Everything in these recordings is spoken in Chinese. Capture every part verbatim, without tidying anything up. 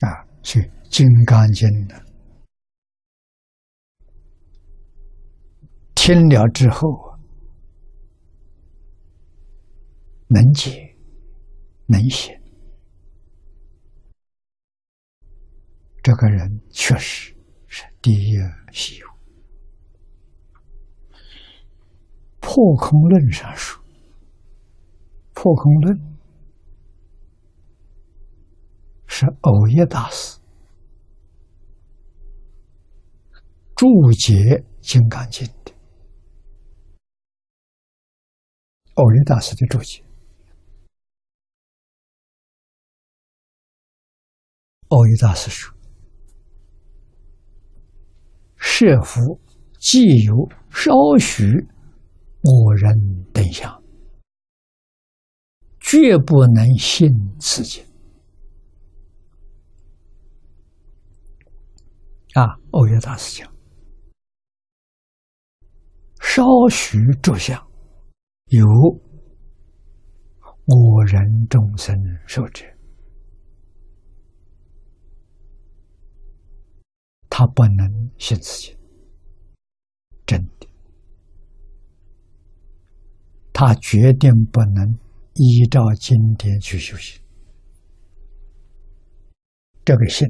啊，所以《金刚经》呢，听了之后能解能行，这个人确实是第一稀有。破空论上说，破空论是藕益大师注解《金刚经》的，藕益大师的注解。藕益大师说，设伏既有少许我人等相，绝不能信此经。啊，藕益大师讲，少许诸相由我人众生受者，他不能信此经，真的。他决定不能依照经典去修行，这个信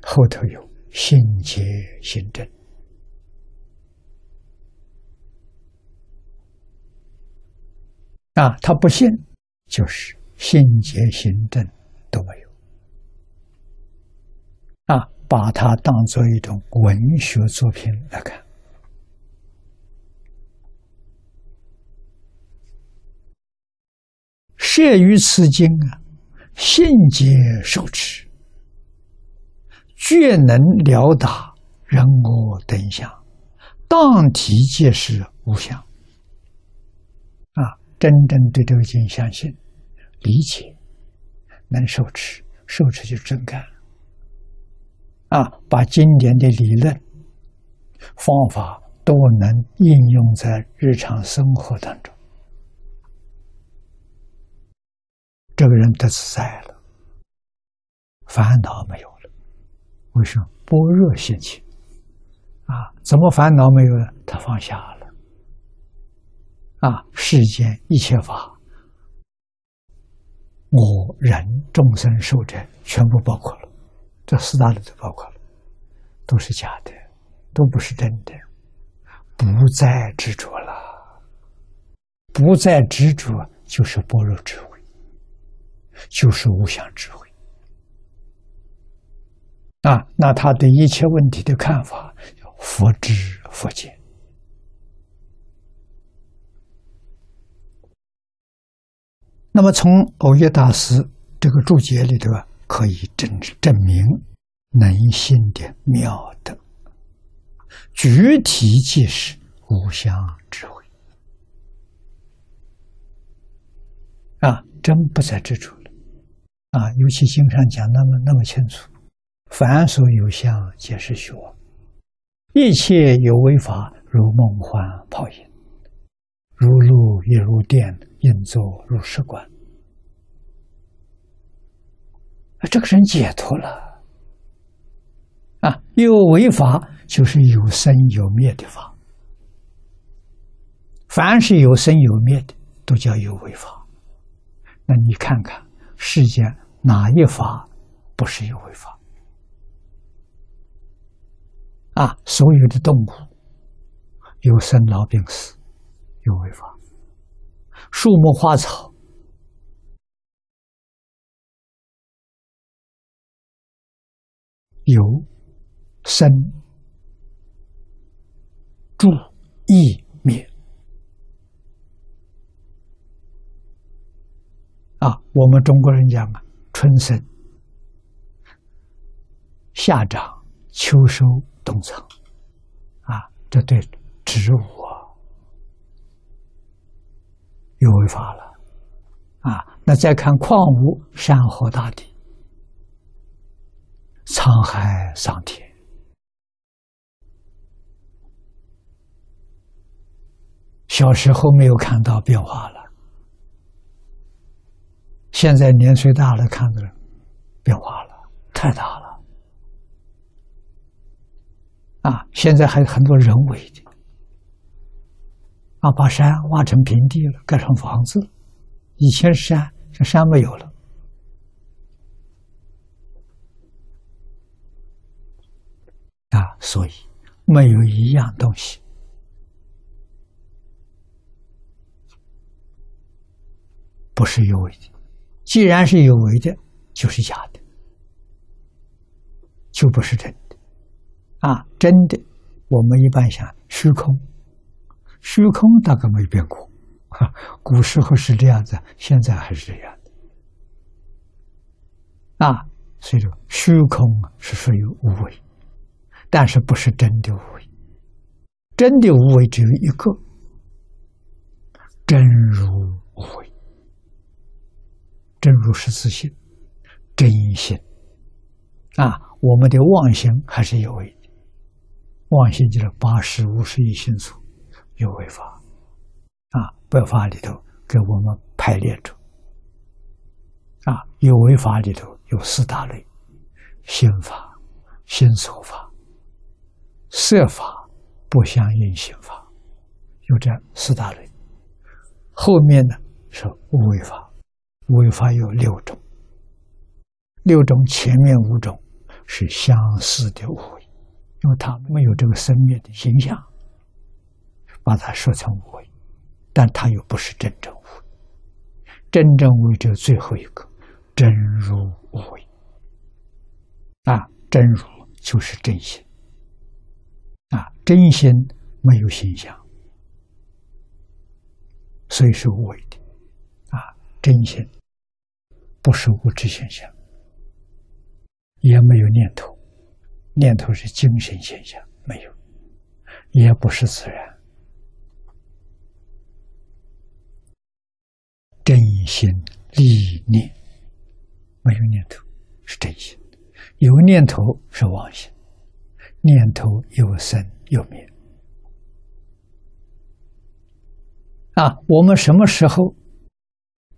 后头有信解信证，啊，他不信就是信解信证都没有，啊，把它当作一种文学作品来看。摄于此经啊，信解受持，绝能了达人我等相，当体皆是无相。啊，真正对这个经相信、理解，能受持，受持就真干。啊，把经典的理论、方法都能应用在日常生活当中。这个人得自在了，烦恼没有了。为什么？般若心情啊，怎么烦恼没有了？他放下了啊！世间一切法，我人众生受者，全部包括了，这四大类都包括了，都是假的，都不是真的，不再执着了，不再执着就是般若智慧。就是无相智慧啊！那他对一切问题的看法，佛知佛见。那么从藕益大师这个注解里头啊，可以证证明能信的妙德，具体即是无相智慧啊，真不再执着。啊，尤其经常讲那么那么清楚，凡所有相皆是虚妄，一切有为法如梦幻泡影，如露亦如电，应作如是观。啊，这个人解脱了啊！有为法就是有生有灭的法，凡是有生有灭的都叫有为法。那你看看世间哪一法不是有为法？啊，所有的动物有生老病死，有为法；树木花草有生住异灭。啊，我们中国人讲啊，春生、夏长、秋收、冬藏，啊，这对植物啊有为法了，啊，那再看矿物，山河大地、沧海桑田，小时候没有看到变化了。现在年岁大了，看着变化了，太大了啊！现在还有很多人为的啊，把山挖成平地了，盖成房子了。以前是山，这山没有了。啊，所以没有一样东西不是有为的，既然是有为的，就是假的，就不是真的。啊，真的，我们一般想虚空，虚空大概没变过，啊，古时候是这样子，现在还是这样的。啊，所以说虚空是属于无为。但是不是真的无为，真的无为只有一个，真如无为。真如是自性，真心啊，我们的妄心还是有为的，妄心就是八识、无识、一心所，有为法啊，百法里头给我们排列出啊，有为法里头有四大类：心法、心所法。色法不相应心法，有这四大类。后面呢是无为法，无为法有六种，六种前面五种是相似的无为，因为它没有这个生灭的形象，把它说成无为，但它又不是真正无为。真正无为只有最后一个真如无为啊，真如就是真心。啊，真心没有形象，所以是无为的。啊，真心不是物质现象，也没有念头，念头是精神现象，没有，也不是自然。真心立念，没有念头是真心，有念头是妄心。念头有生有灭啊！我们什么时候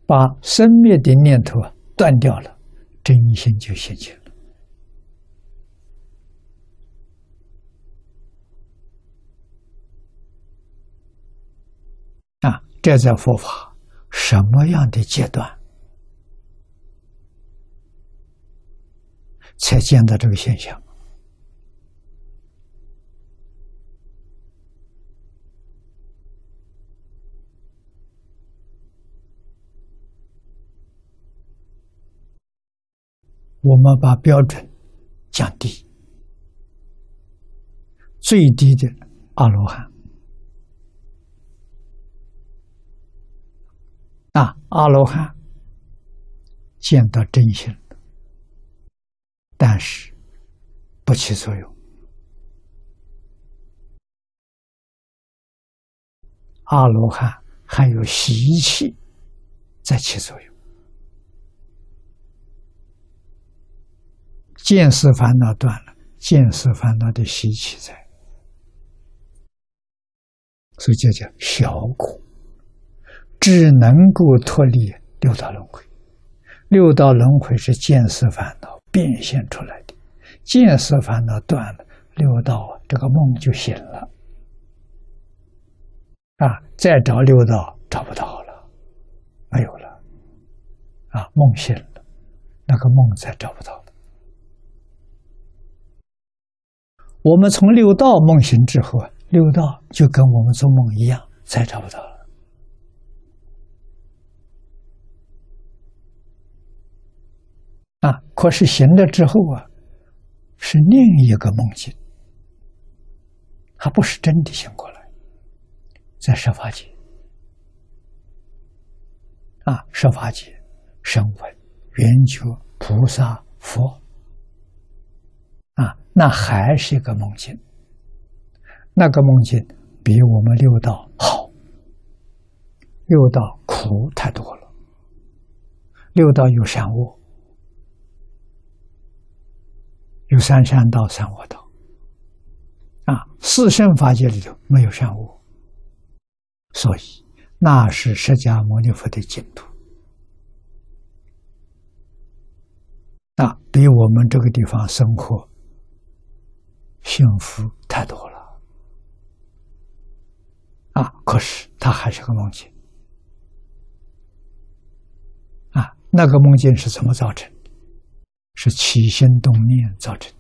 把生灭的念头断掉了，真心就现前了。啊，这在佛法什么样的阶段才见到这个现象？我们把标准降低，最低的阿罗汉啊，阿罗汉见到真心，但是不起作用。阿罗汉还有习气在起作用。见思烦恼断了，见思烦恼的习气在，所以这叫小果，只能够脱离六道轮回。六道轮回是见思烦恼变现出来的，见思烦恼断了，六道这个梦就醒了啊！再找六道找不到了，没有了啊！梦醒了，那个梦再找不到。我们从六道梦醒之后，六道就跟我们做梦一样，再找不到了。啊，可是醒了之后啊，是另一个梦境，还不是真的醒过来，在设法界。啊，设法界，声闻、缘觉、菩萨、佛。啊，那还是一个梦境，那个梦境比我们六道好，六道苦太多了，六道有善恶，有三善道、三恶道，啊，四圣法界里头没有善恶，所以那是释迦牟尼佛的净土。那比我们这个地方生活幸福太多了啊！可是他还是个梦境啊！那个梦境是怎么造成的？是起心动念造成的。